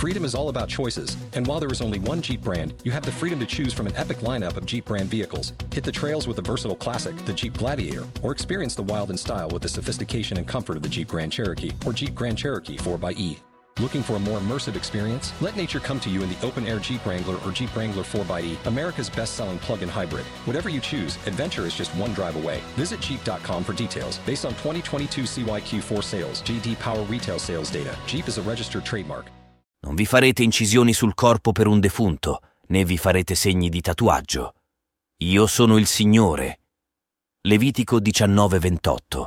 Freedom is all about choices, and while there is only one Jeep brand, you have the freedom to choose from an epic lineup of Jeep brand vehicles. Hit the trails with the versatile classic, the Jeep Gladiator, or experience the wild in style with the sophistication and comfort of the Jeep Grand Cherokee or Jeep Grand Cherokee 4xe. Looking for a more immersive experience? Let nature come to you in the open-air Jeep Wrangler or Jeep Wrangler 4xe, America's best-selling plug-in hybrid. Whatever you choose, adventure is just one drive away. Visit Jeep.com for details. Based on 2022 CYQ4 sales, J.D. Power retail sales data. Jeep is a registered trademark. Non vi farete incisioni sul corpo per un defunto, né vi farete segni di tatuaggio. Io sono il Signore. Levitico 19:28.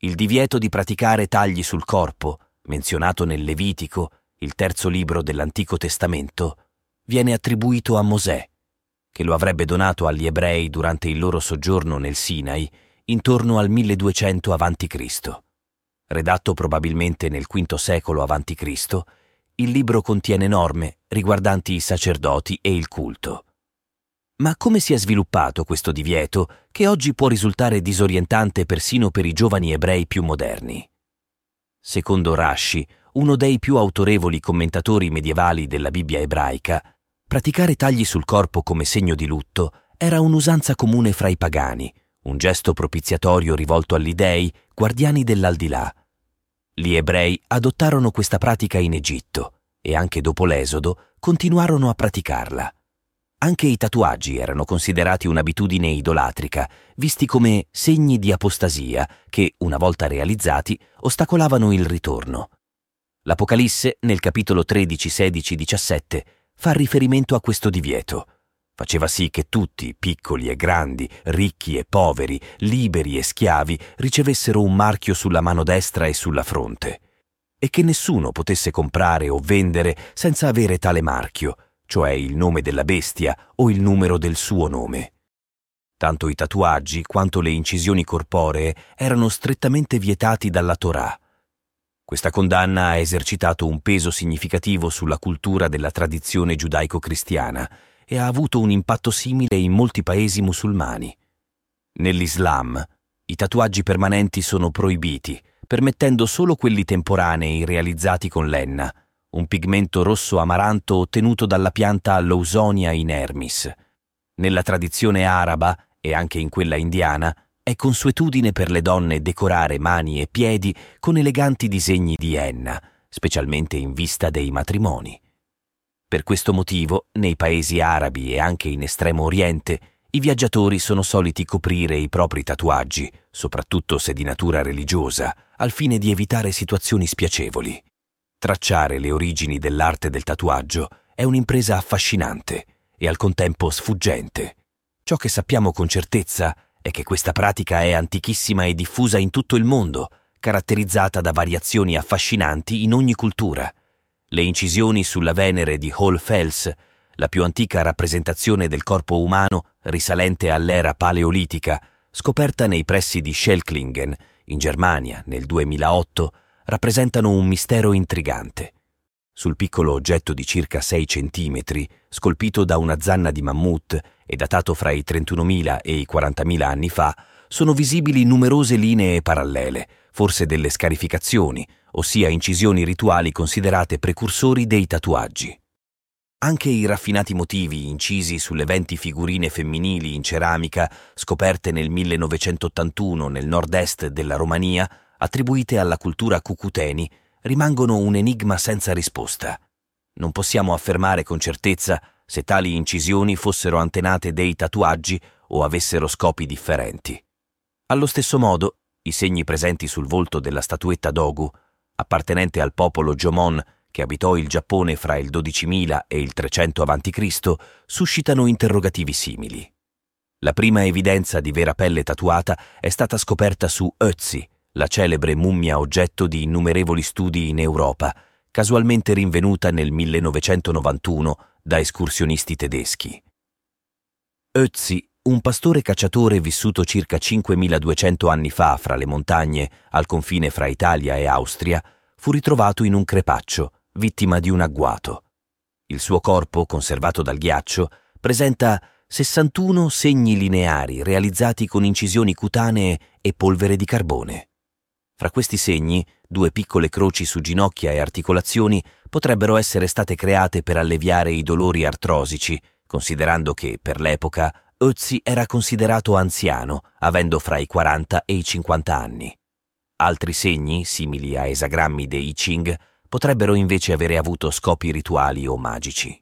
Il divieto di praticare tagli sul corpo, menzionato nel Levitico, il terzo libro dell'Antico Testamento, viene attribuito a Mosè, che lo avrebbe donato agli ebrei durante il loro soggiorno nel Sinai intorno al 1200 a.C. Redatto probabilmente nel V secolo a.C., il libro contiene norme riguardanti i sacerdoti e il culto. Ma come si è sviluppato questo divieto, che oggi può risultare disorientante persino per i giovani ebrei più moderni? Secondo Rashi, uno dei più autorevoli commentatori medievali della Bibbia ebraica, praticare tagli sul corpo come segno di lutto era un'usanza comune fra i pagani, un gesto propiziatorio rivolto agli dei, guardiani dell'aldilà. Gli ebrei adottarono questa pratica in Egitto e anche dopo l'Esodo continuarono a praticarla. Anche i tatuaggi erano considerati un'abitudine idolatrica, visti come segni di apostasia che, una volta realizzati, ostacolavano il ritorno. L'Apocalisse, nel capitolo 13, 16, 17, fa riferimento a questo divieto. Faceva sì che tutti, piccoli e grandi, ricchi e poveri, liberi e schiavi, ricevessero un marchio sulla mano destra e sulla fronte, e che nessuno potesse comprare o vendere senza avere tale marchio, cioè il nome della bestia o il numero del suo nome. Tanto i tatuaggi quanto le incisioni corporee erano strettamente vietati dalla Torah. Questa condanna ha esercitato un peso significativo sulla cultura della tradizione giudaico-cristiana e ha avuto un impatto simile in molti paesi musulmani. Nell'Islam, i tatuaggi permanenti sono proibiti, permettendo solo quelli temporanei realizzati con lenna, un pigmento rosso amaranto ottenuto dalla pianta Lawsonia inermis. Nella tradizione araba e anche in quella indiana è consuetudine per le donne decorare mani e piedi con eleganti disegni di henna, specialmente in vista dei matrimoni. Per questo motivo, nei paesi arabi e anche in Estremo Oriente, i viaggiatori sono soliti coprire i propri tatuaggi, soprattutto se di natura religiosa, al fine di evitare situazioni spiacevoli. Tracciare le origini dell'arte del tatuaggio è un'impresa affascinante e al contempo sfuggente. Ciò che sappiamo con certezza è che questa pratica è antichissima e diffusa in tutto il mondo, caratterizzata da variazioni affascinanti in ogni cultura. Le incisioni sulla Venere di Hall Fels, la più antica rappresentazione del corpo umano risalente all'era paleolitica, scoperta nei pressi di Schelklingen, in Germania, nel 2008, rappresentano un mistero intrigante. Sul piccolo oggetto di circa 6 centimetri, scolpito da una zanna di mammut e datato fra i 31.000 e i 40.000 anni fa, sono visibili numerose linee parallele, forse delle scarificazioni, ossia incisioni rituali considerate precursori dei tatuaggi. Anche i raffinati motivi incisi sulle 20 figurine femminili in ceramica, scoperte nel 1981 nel nord-est della Romania, attribuite alla cultura cucuteni, rimangono un enigma senza risposta. Non possiamo affermare con certezza se tali incisioni fossero antenate dei tatuaggi o avessero scopi differenti. Allo stesso modo, i segni presenti sul volto della statuetta Dogu, appartenente al popolo Jomon che abitò il Giappone fra il 12.000 e il 300 a.C., suscitano interrogativi simili. La prima evidenza di vera pelle tatuata è stata scoperta su Ötzi, la celebre mummia oggetto di innumerevoli studi in Europa, casualmente rinvenuta nel 1991 da escursionisti tedeschi. Ötzi, un pastore cacciatore vissuto circa 5200 anni fa fra le montagne al confine fra Italia e Austria, fu ritrovato in un crepaccio, vittima di un agguato. Il suo corpo, conservato dal ghiaccio, presenta 61 segni lineari realizzati con incisioni cutanee e polvere di carbone. Fra questi segni, 2 piccole croci su ginocchia e articolazioni potrebbero essere state create per alleviare i dolori artrosici, considerando che, per l'epoca, Ötzi era considerato anziano, avendo fra i 40 e i 50 anni. Altri segni, simili a esagrammi dei I Ching, potrebbero invece avere avuto scopi rituali o magici.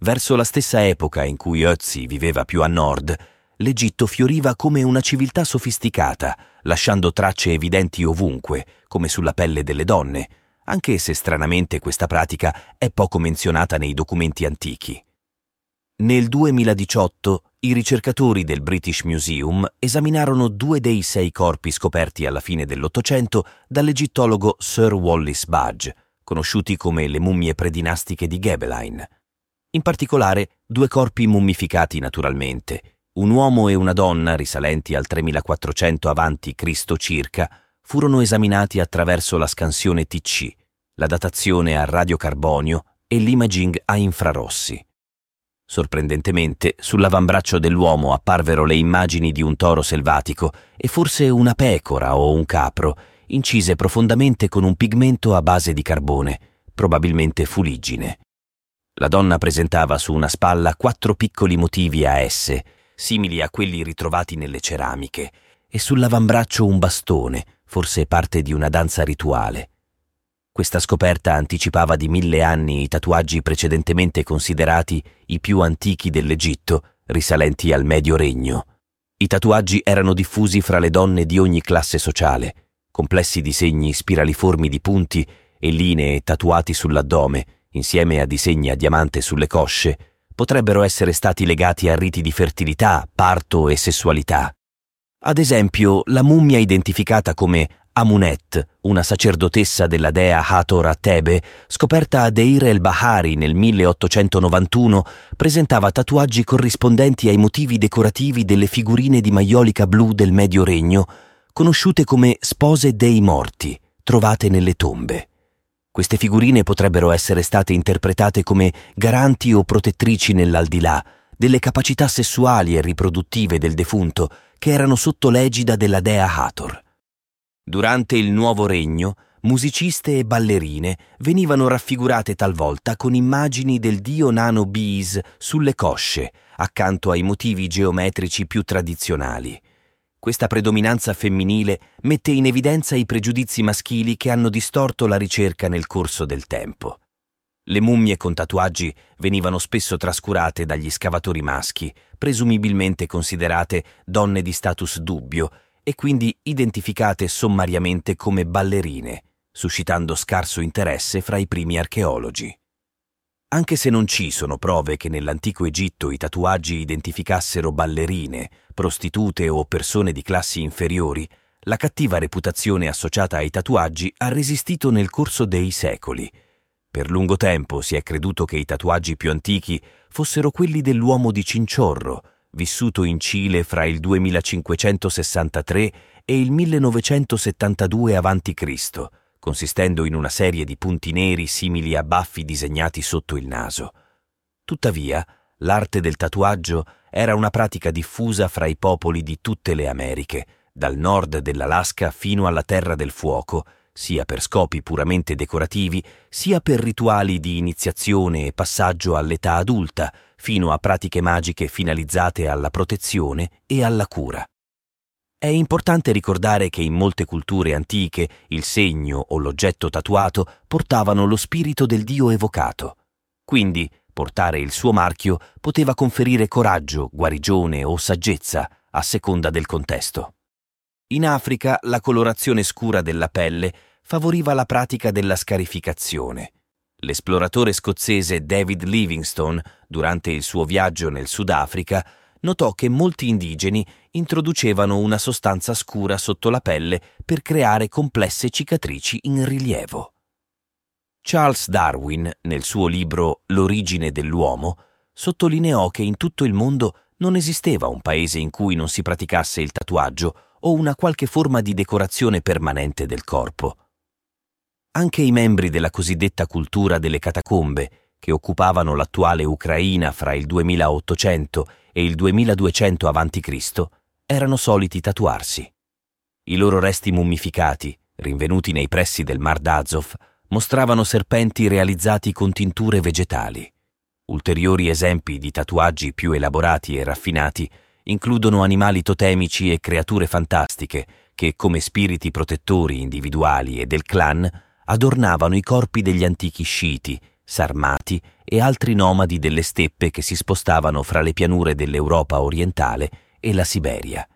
Verso la stessa epoca in cui Ötzi viveva più a nord, l'Egitto fioriva come una civiltà sofisticata, lasciando tracce evidenti ovunque, come sulla pelle delle donne, anche se stranamente questa pratica è poco menzionata nei documenti antichi. Nel 2018 i ricercatori del British Museum esaminarono 2 dei 6 corpi scoperti alla fine dell'Ottocento dall'egittologo Sir Wallis Budge, conosciuti come le mummie predinastiche di Ghebelin. In particolare 2 corpi mummificati naturalmente, un uomo e una donna risalenti al 3400 a.C. circa, furono esaminati attraverso la scansione TC, la datazione a radiocarbonio e l'imaging a infrarossi. Sorprendentemente, sull'avambraccio dell'uomo apparvero le immagini di un toro selvatico e forse una pecora o un capro, incise profondamente con un pigmento a base di carbone, probabilmente fuliggine. La donna presentava su una spalla 4 piccoli motivi a S, simili a quelli ritrovati nelle ceramiche, e sull'avambraccio un bastone, forse parte di una danza rituale. Questa scoperta anticipava di 1000 anni i tatuaggi precedentemente considerati i più antichi dell'Egitto, risalenti al Medio Regno. I tatuaggi erano diffusi fra le donne di ogni classe sociale, complessi disegni spiraliformi di punti e linee tatuati sull'addome, insieme a disegni a diamante sulle cosce, potrebbero essere stati legati a riti di fertilità, parto e sessualità. Ad esempio, la mummia identificata come Amunet, una sacerdotessa della dea Hathor a Tebe, scoperta a Deir el-Bahari nel 1891, presentava tatuaggi corrispondenti ai motivi decorativi delle figurine di maiolica blu del Medio Regno, conosciute come spose dei morti, trovate nelle tombe. Queste figurine potrebbero essere state interpretate come garanti o protettrici nell'aldilà, delle capacità sessuali e riproduttive del defunto, che erano sotto l'egida della dea Hathor. Durante il Nuovo Regno, musiciste e ballerine venivano raffigurate talvolta con immagini del dio nano Bes sulle cosce, accanto ai motivi geometrici più tradizionali. Questa predominanza femminile mette in evidenza i pregiudizi maschili che hanno distorto la ricerca nel corso del tempo. Le mummie con tatuaggi venivano spesso trascurate dagli scavatori maschi, presumibilmente considerate donne di status dubbio, e quindi identificate sommariamente come ballerine, suscitando scarso interesse fra i primi archeologi. Anche se non ci sono prove che nell'antico Egitto i tatuaggi identificassero ballerine, prostitute o persone di classi inferiori, la cattiva reputazione associata ai tatuaggi ha resistito nel corso dei secoli. Per lungo tempo si è creduto che i tatuaggi più antichi fossero quelli dell'uomo di Cinciorro, vissuto in Cile fra il 2563 e il 1972 a.C., consistendo in una serie di punti neri simili a baffi disegnati sotto il naso. Tuttavia, l'arte del tatuaggio era una pratica diffusa fra i popoli di tutte le Americhe, dal nord dell'Alaska fino alla Terra del Fuoco, sia per scopi puramente decorativi, sia per rituali di iniziazione e passaggio all'età adulta, fino a pratiche magiche finalizzate alla protezione e alla cura. È importante ricordare che in molte culture antiche il segno o l'oggetto tatuato portavano lo spirito del dio evocato. Quindi, portare il suo marchio poteva conferire coraggio, guarigione o saggezza, a seconda del contesto. In Africa la colorazione scura della pelle favoriva la pratica della scarificazione. L'esploratore scozzese David Livingstone, durante il suo viaggio nel Sudafrica, notò che molti indigeni introducevano una sostanza scura sotto la pelle per creare complesse cicatrici in rilievo. Charles Darwin, nel suo libro L'origine dell'uomo, sottolineò che in tutto il mondo non esisteva un paese in cui non si praticasse il tatuaggio o una qualche forma di decorazione permanente del corpo. Anche i membri della cosiddetta cultura delle catacombe, che occupavano l'attuale Ucraina fra il 2800 e il 2200 a.C., erano soliti tatuarsi. I loro resti mummificati, rinvenuti nei pressi del Mar d'Azov, mostravano serpenti realizzati con tinture vegetali. Ulteriori esempi di tatuaggi più elaborati e raffinati includono animali totemici e creature fantastiche che, come spiriti protettori individuali e del clan, adornavano i corpi degli antichi sciiti, sarmati e altri nomadi delle steppe che si spostavano fra le pianure dell'Europa orientale e la Siberia.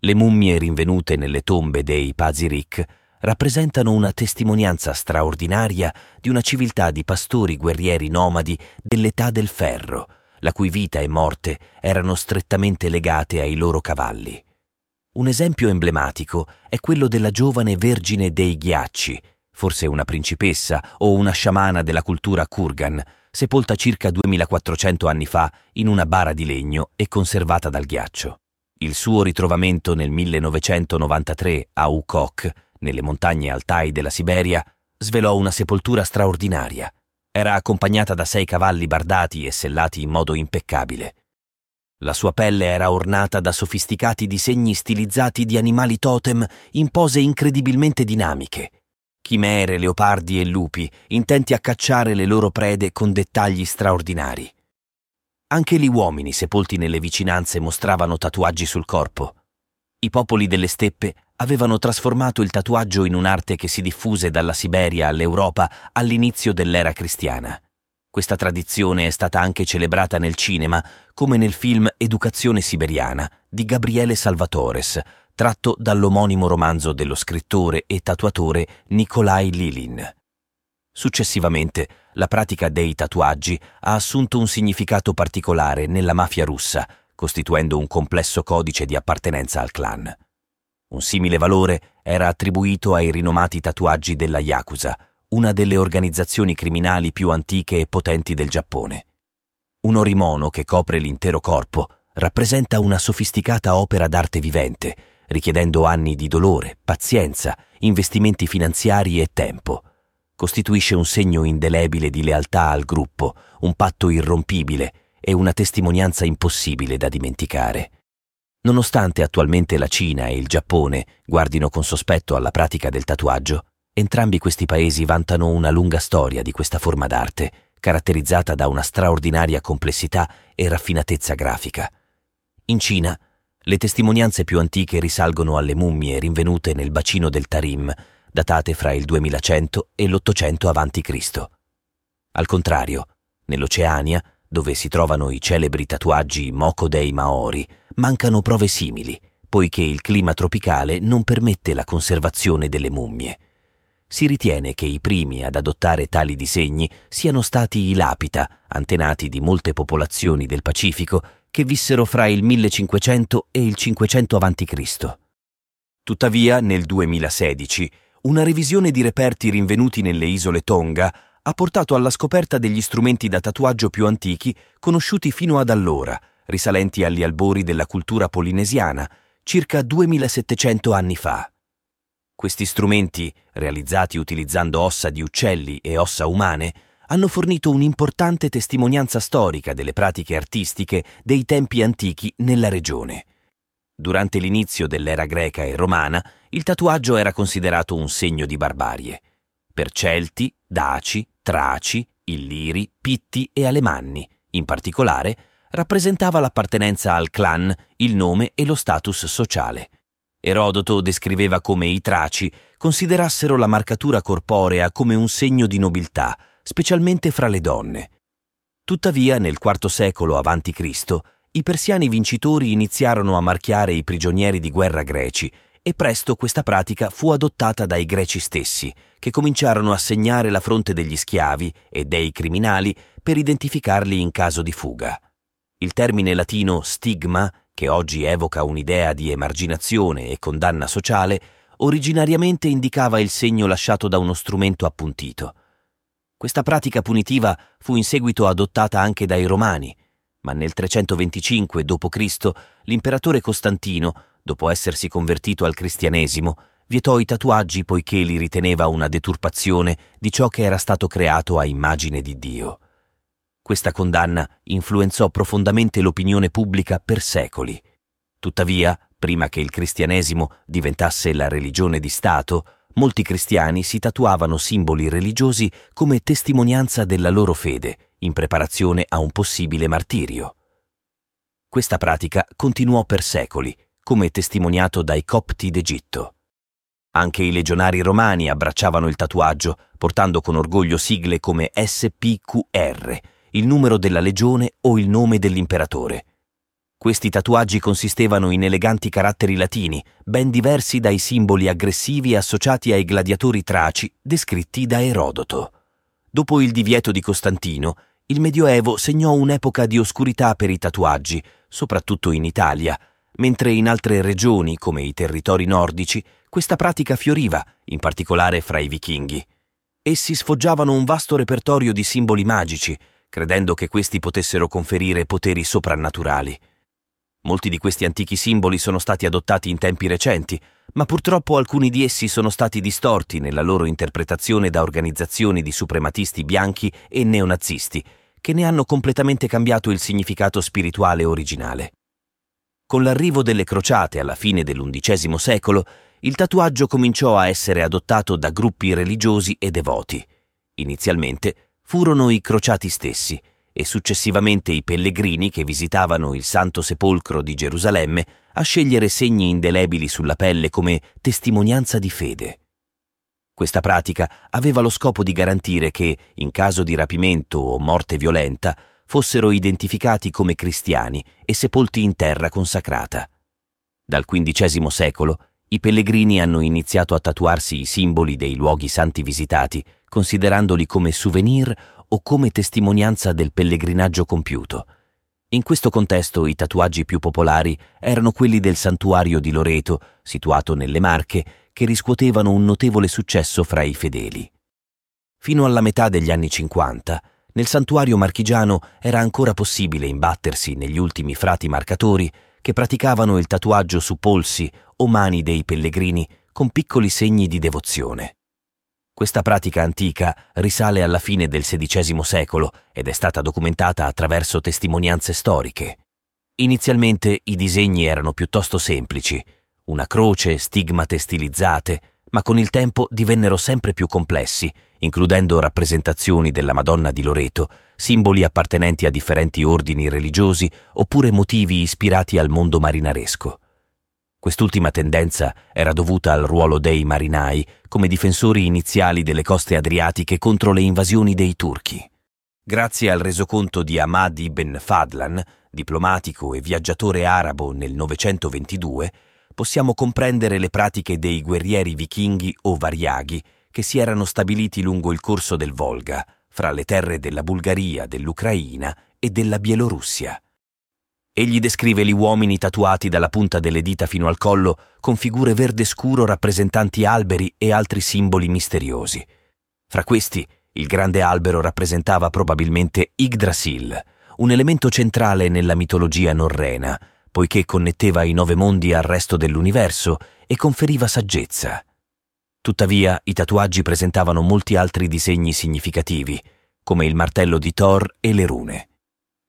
Le mummie rinvenute nelle tombe dei Pazyryk rappresentano una testimonianza straordinaria di una civiltà di pastori guerrieri nomadi dell'età del ferro, la cui vita e morte erano strettamente legate ai loro cavalli. Un esempio emblematico è quello della giovane vergine dei ghiacci, forse una principessa o una sciamana della cultura Kurgan, sepolta circa 2400 anni fa in una bara di legno e conservata dal ghiaccio. Il suo ritrovamento nel 1993 a Ukok, nelle montagne Altai della Siberia, svelò una sepoltura straordinaria. Era accompagnata da 6 cavalli bardati e sellati in modo impeccabile. La sua pelle era ornata da sofisticati disegni stilizzati di animali totem in pose incredibilmente dinamiche. Chimere, leopardi e lupi, intenti a cacciare le loro prede con dettagli straordinari. Anche gli uomini sepolti nelle vicinanze mostravano tatuaggi sul corpo. I popoli delle steppe avevano trasformato il tatuaggio in un'arte che si diffuse dalla Siberia all'Europa all'inizio dell'era cristiana. Questa tradizione è stata anche celebrata nel cinema, come nel film Educazione siberiana di Gabriele Salvatores, tratto dall'omonimo romanzo dello scrittore e tatuatore Nikolai Lilin. Successivamente, la pratica dei tatuaggi ha assunto un significato particolare nella mafia russa, costituendo un complesso codice di appartenenza al clan. Un simile valore era attribuito ai rinomati tatuaggi della Yakuza, una delle organizzazioni criminali più antiche e potenti del Giappone. Un orimono che copre l'intero corpo rappresenta una sofisticata opera d'arte vivente, richiedendo anni di dolore, pazienza, investimenti finanziari e tempo. Costituisce un segno indelebile di lealtà al gruppo, un patto irrompibile e una testimonianza impossibile da dimenticare. Nonostante attualmente la Cina e il Giappone guardino con sospetto alla pratica del tatuaggio, entrambi questi paesi vantano una lunga storia di questa forma d'arte, caratterizzata da una straordinaria complessità e raffinatezza grafica. In Cina, le testimonianze più antiche risalgono alle mummie rinvenute nel bacino del Tarim, datate fra il 2100 e l'800 a.C. Al contrario, nell'Oceania, dove si trovano i celebri tatuaggi moco dei Maori, mancano prove simili, poiché il clima tropicale non permette la conservazione delle mummie. Si ritiene che i primi ad adottare tali disegni siano stati i Lapita, antenati di molte popolazioni del Pacifico, che vissero fra il 1500 e il 500 a.C. Tuttavia, nel 2016, una revisione di reperti rinvenuti nelle isole Tonga ha portato alla scoperta degli strumenti da tatuaggio più antichi conosciuti fino ad allora, risalenti agli albori della cultura polinesiana, circa 2700 anni fa. Questi strumenti, realizzati utilizzando ossa di uccelli e ossa umane, hanno fornito un'importante testimonianza storica delle pratiche artistiche dei tempi antichi nella regione. Durante l'inizio dell'era greca e romana, il tatuaggio era considerato un segno di barbarie. Per Celti, Daci, Traci, Illiri, Pitti e Alemanni, in particolare, rappresentava l'appartenenza al clan, il nome e lo status sociale. Erodoto descriveva come i Traci considerassero la marcatura corporea come un segno di nobiltà, specialmente fra le donne. Tuttavia, nel IV secolo a.C., i persiani vincitori iniziarono a marchiare i prigionieri di guerra greci, e presto questa pratica fu adottata dai greci stessi, che cominciarono a segnare la fronte degli schiavi e dei criminali per identificarli in caso di fuga. Il termine latino stigma, che oggi evoca un'idea di emarginazione e condanna sociale, originariamente indicava il segno lasciato da uno strumento appuntito. Questa pratica punitiva fu in seguito adottata anche dai Romani, ma nel 325 d.C. l'imperatore Costantino, dopo essersi convertito al cristianesimo, vietò i tatuaggi poiché li riteneva una deturpazione di ciò che era stato creato a immagine di Dio. Questa condanna influenzò profondamente l'opinione pubblica per secoli. Tuttavia, prima che il cristianesimo diventasse la religione di Stato, molti cristiani si tatuavano simboli religiosi come testimonianza della loro fede, in preparazione a un possibile martirio. Questa pratica continuò per secoli, come testimoniato dai Copti d'Egitto. Anche i legionari romani abbracciavano il tatuaggio, portando con orgoglio sigle come SPQR, il numero della legione o il nome dell'imperatore. Questi tatuaggi consistevano in eleganti caratteri latini, ben diversi dai simboli aggressivi associati ai gladiatori traci descritti da Erodoto. Dopo il divieto di Costantino, il Medioevo segnò un'epoca di oscurità per i tatuaggi, soprattutto in Italia, mentre in altre regioni, come i territori nordici, questa pratica fioriva, in particolare fra i vichinghi. Essi sfoggiavano un vasto repertorio di simboli magici, credendo che questi potessero conferire poteri soprannaturali. Molti di questi antichi simboli sono stati adottati in tempi recenti, ma purtroppo alcuni di essi sono stati distorti nella loro interpretazione da organizzazioni di suprematisti bianchi e neonazisti, che ne hanno completamente cambiato il significato spirituale originale. Con l'arrivo delle crociate alla fine dell'undicesimo secolo, il tatuaggio cominciò a essere adottato da gruppi religiosi e devoti. Inizialmente furono i crociati stessi e successivamente i pellegrini che visitavano il Santo Sepolcro di Gerusalemme a scegliere segni indelebili sulla pelle come testimonianza di fede. Questa pratica aveva lo scopo di garantire che, in caso di rapimento o morte violenta, fossero identificati come cristiani e sepolti in terra consacrata. Dal XV secolo i pellegrini hanno iniziato a tatuarsi i simboli dei luoghi santi visitati, considerandoli come souvenir o come testimonianza del pellegrinaggio compiuto. In questo contesto i tatuaggi più popolari erano quelli del santuario di Loreto, situato nelle Marche, che riscuotevano un notevole successo fra i fedeli. Fino alla metà degli anni 50, nel santuario marchigiano era ancora possibile imbattersi negli ultimi frati marcatori che praticavano il tatuaggio su polsi o mani dei pellegrini con piccoli segni di devozione. Questa pratica antica risale alla fine del XVI secolo ed è stata documentata attraverso testimonianze storiche. Inizialmente i disegni erano piuttosto semplici, una croce, stigmate stilizzate, ma con il tempo divennero sempre più complessi, includendo rappresentazioni della Madonna di Loreto, simboli appartenenti a differenti ordini religiosi oppure motivi ispirati al mondo marinaresco. Quest'ultima tendenza era dovuta al ruolo dei marinai come difensori iniziali delle coste adriatiche contro le invasioni dei turchi. Grazie al resoconto di Ahmad ibn Fadlan, diplomatico e viaggiatore arabo nel 922, possiamo comprendere le pratiche dei guerrieri vichinghi o variaghi che si erano stabiliti lungo il corso del Volga, fra le terre della Bulgaria, dell'Ucraina e della Bielorussia. Egli descrive gli uomini tatuati dalla punta delle dita fino al collo con figure verde scuro rappresentanti alberi e altri simboli misteriosi. Fra questi, il grande albero rappresentava probabilmente Yggdrasil, un elemento centrale nella mitologia norrena, poiché connetteva i 9 mondi al resto dell'universo e conferiva saggezza. Tuttavia, i tatuaggi presentavano molti altri disegni significativi, come il martello di Thor e le rune.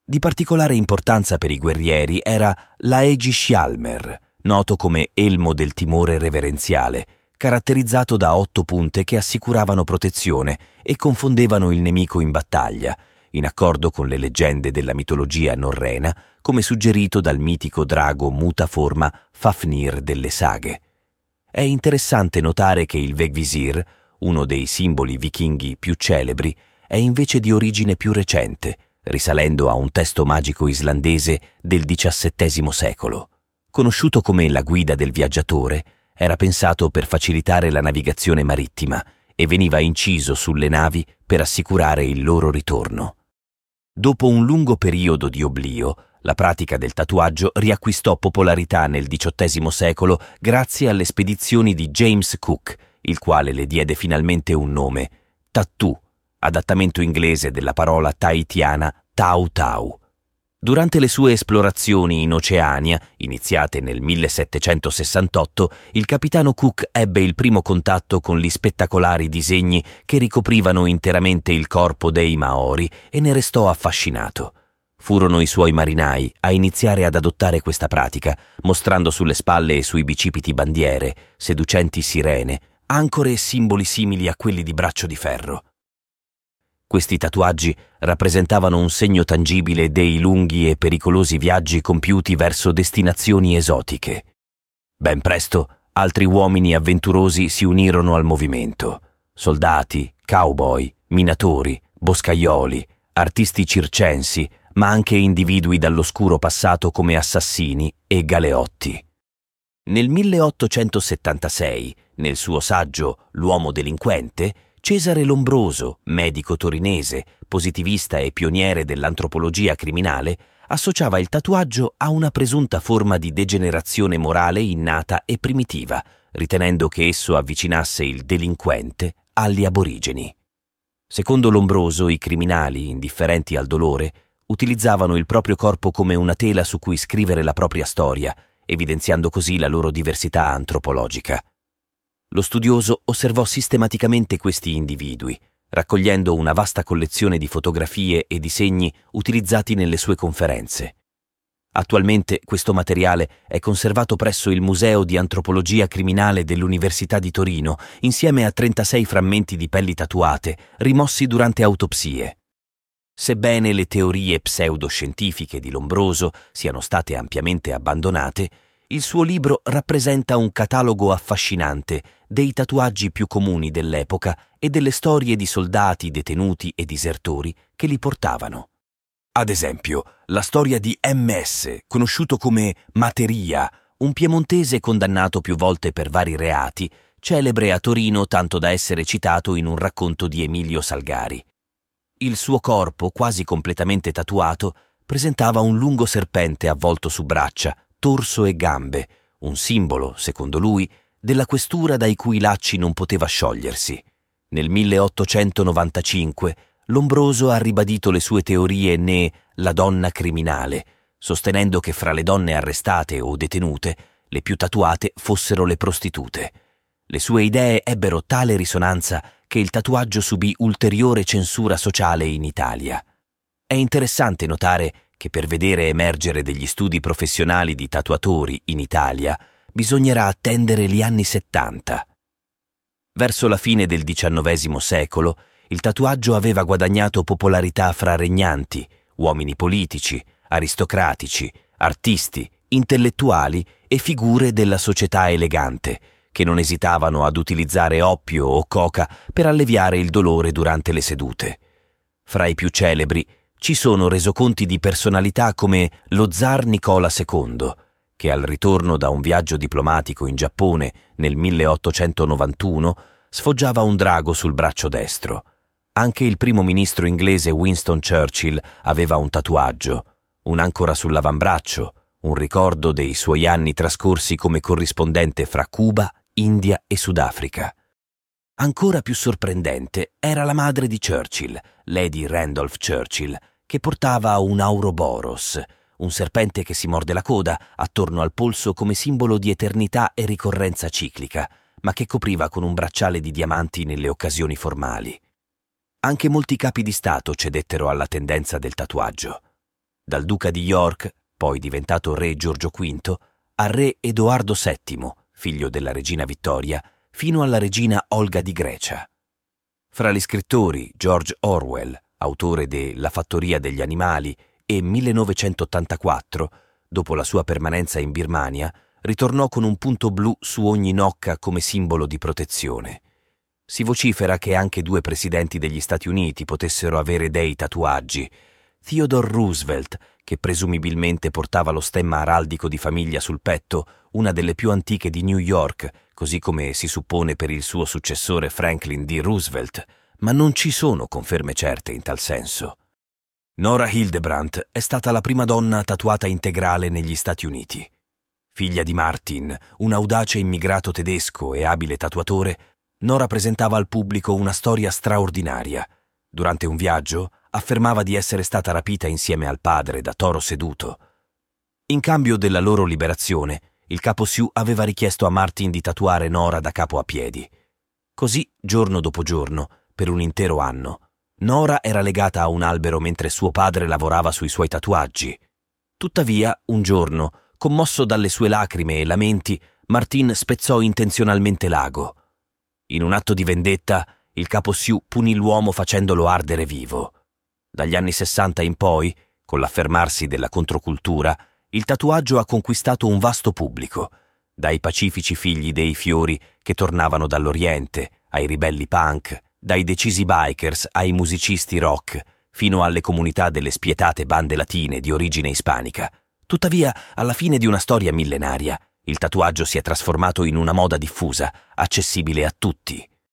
Di particolare importanza per i guerrieri era l'Aegishalmer, noto come elmo del timore reverenziale, caratterizzato da 8 punte che assicuravano protezione e confondevano il nemico in battaglia, in accordo con le leggende della mitologia norrena, come suggerito dal mitico drago mutaforma Fafnir delle saghe. È interessante notare che il Vegvisir, uno dei simboli vichinghi più celebri, è invece di origine più recente, risalendo a un testo magico islandese del XVII secolo. Conosciuto come la guida del viaggiatore, era pensato per facilitare la navigazione marittima e veniva inciso sulle navi per assicurare il loro ritorno. Dopo un lungo periodo di oblio, la pratica del tatuaggio riacquistò popolarità nel XVIII secolo grazie alle spedizioni di James Cook, il quale le diede finalmente un nome, tattoo, adattamento inglese della parola tahitiana Tau Tau. Durante le sue esplorazioni in Oceania, iniziate nel 1768, il capitano Cook ebbe il primo contatto con gli spettacolari disegni che ricoprivano interamente il corpo dei Maori e ne restò affascinato. Furono i suoi marinai a iniziare ad adottare questa pratica, mostrando sulle spalle e sui bicipiti bandiere, seducenti sirene, ancore e simboli simili a quelli di Braccio di Ferro. Questi tatuaggi rappresentavano un segno tangibile dei lunghi e pericolosi viaggi compiuti verso destinazioni esotiche. Ben presto altri uomini avventurosi si unirono al movimento: soldati, cowboy, minatori, boscaioli, artisti circensi, ma anche individui dall'oscuro passato come assassini e galeotti. Nel 1876, nel suo saggio L'uomo delinquente, Cesare Lombroso, medico torinese, positivista e pioniere dell'antropologia criminale, associava il tatuaggio a una presunta forma di degenerazione morale innata e primitiva, ritenendo che esso avvicinasse il delinquente agli aborigeni. Secondo Lombroso, i criminali, indifferenti al dolore, utilizzavano il proprio corpo come una tela su cui scrivere la propria storia, evidenziando così la loro diversità antropologica. Lo studioso osservò sistematicamente questi individui, raccogliendo una vasta collezione di fotografie e disegni utilizzati nelle sue conferenze. Attualmente questo materiale è conservato presso il Museo di Antropologia Criminale dell'Università di Torino, insieme a 36 frammenti di pelli tatuate, rimossi durante autopsie. Sebbene le teorie pseudoscientifiche di Lombroso siano state ampiamente abbandonate, il suo libro rappresenta un catalogo affascinante dei tatuaggi più comuni dell'epoca e delle storie di soldati, detenuti e disertori che li portavano. Ad esempio, la storia di MS, conosciuto come Materia, un piemontese condannato più volte per vari reati, celebre a Torino tanto da essere citato in un racconto di Emilio Salgari. Il suo corpo, quasi completamente tatuato, presentava un lungo serpente avvolto su braccia, torso e gambe, un simbolo, secondo lui, della questura dai cui lacci non poteva sciogliersi. Nel 1895 Lombroso ha ribadito le sue teorie ne La donna criminale, sostenendo che fra le donne arrestate o detenute le più tatuate fossero le prostitute. Le sue idee ebbero tale risonanza che il tatuaggio subì ulteriore censura sociale in Italia. È interessante notare che per vedere emergere degli studi professionali di tatuatori in Italia bisognerà attendere gli anni 70. Verso la fine del XIX secolo il tatuaggio aveva guadagnato popolarità fra regnanti, uomini politici, aristocratici, artisti, intellettuali e figure della società elegante, che non esitavano ad utilizzare oppio o coca per alleviare il dolore durante le sedute. Fra i più celebri ci sono resoconti di personalità come lo zar Nicola II, che al ritorno da un viaggio diplomatico in Giappone nel 1891 sfoggiava un drago sul braccio destro. Anche il primo ministro inglese Winston Churchill aveva un tatuaggio, un'ancora sull'avambraccio, un ricordo dei suoi anni trascorsi come corrispondente fra Cuba, India e Sudafrica. Ancora più sorprendente era la madre di Churchill, Lady Randolph Churchill, che portava un Ouroboros, un serpente che si morde la coda attorno al polso come simbolo di eternità e ricorrenza ciclica, ma che copriva con un bracciale di diamanti nelle occasioni formali. Anche molti capi di Stato cedettero alla tendenza del tatuaggio. Dal duca di York, poi diventato re Giorgio V, al re Edoardo VII, figlio della regina Vittoria, fino alla regina Olga di Grecia. Fra gli scrittori George Orwell, autore de La fattoria degli animali e 1984, dopo la sua permanenza in Birmania, ritornò con un punto blu su ogni nocca come simbolo di protezione. Si vocifera che anche 2 presidenti degli Stati Uniti potessero avere dei tatuaggi: Theodore Roosevelt, che presumibilmente portava lo stemma araldico di famiglia sul petto, una delle più antiche di New York, così come si suppone per il suo successore Franklin D. Roosevelt, ma non ci sono conferme certe in tal senso. Nora Hildebrandt è stata la prima donna tatuata integrale negli Stati Uniti. Figlia di Martin, un audace immigrato tedesco e abile tatuatore, Nora presentava al pubblico una storia straordinaria. Durante un viaggio affermava di essere stata rapita insieme al padre da toro seduto. In cambio della loro liberazione, il capo Sioux aveva richiesto a Martin di tatuare Nora da capo a piedi. Così, giorno dopo giorno, per un intero anno, Nora era legata a un albero mentre suo padre lavorava sui suoi tatuaggi. Tuttavia, un giorno, commosso dalle sue lacrime e lamenti, Martin spezzò intenzionalmente l'ago. In un atto di vendetta, il capo Sioux punì l'uomo facendolo ardere vivo. Dagli anni 60 in poi, con l'affermarsi della controcultura, il tatuaggio ha conquistato un vasto pubblico, dai pacifici figli dei fiori che tornavano dall'Oriente, ai ribelli punk, dai decisi bikers ai musicisti rock, fino alle comunità delle spietate bande latine di origine ispanica. Tuttavia, alla fine di una storia millenaria, il tatuaggio si è trasformato in una moda diffusa, accessibile a tutti.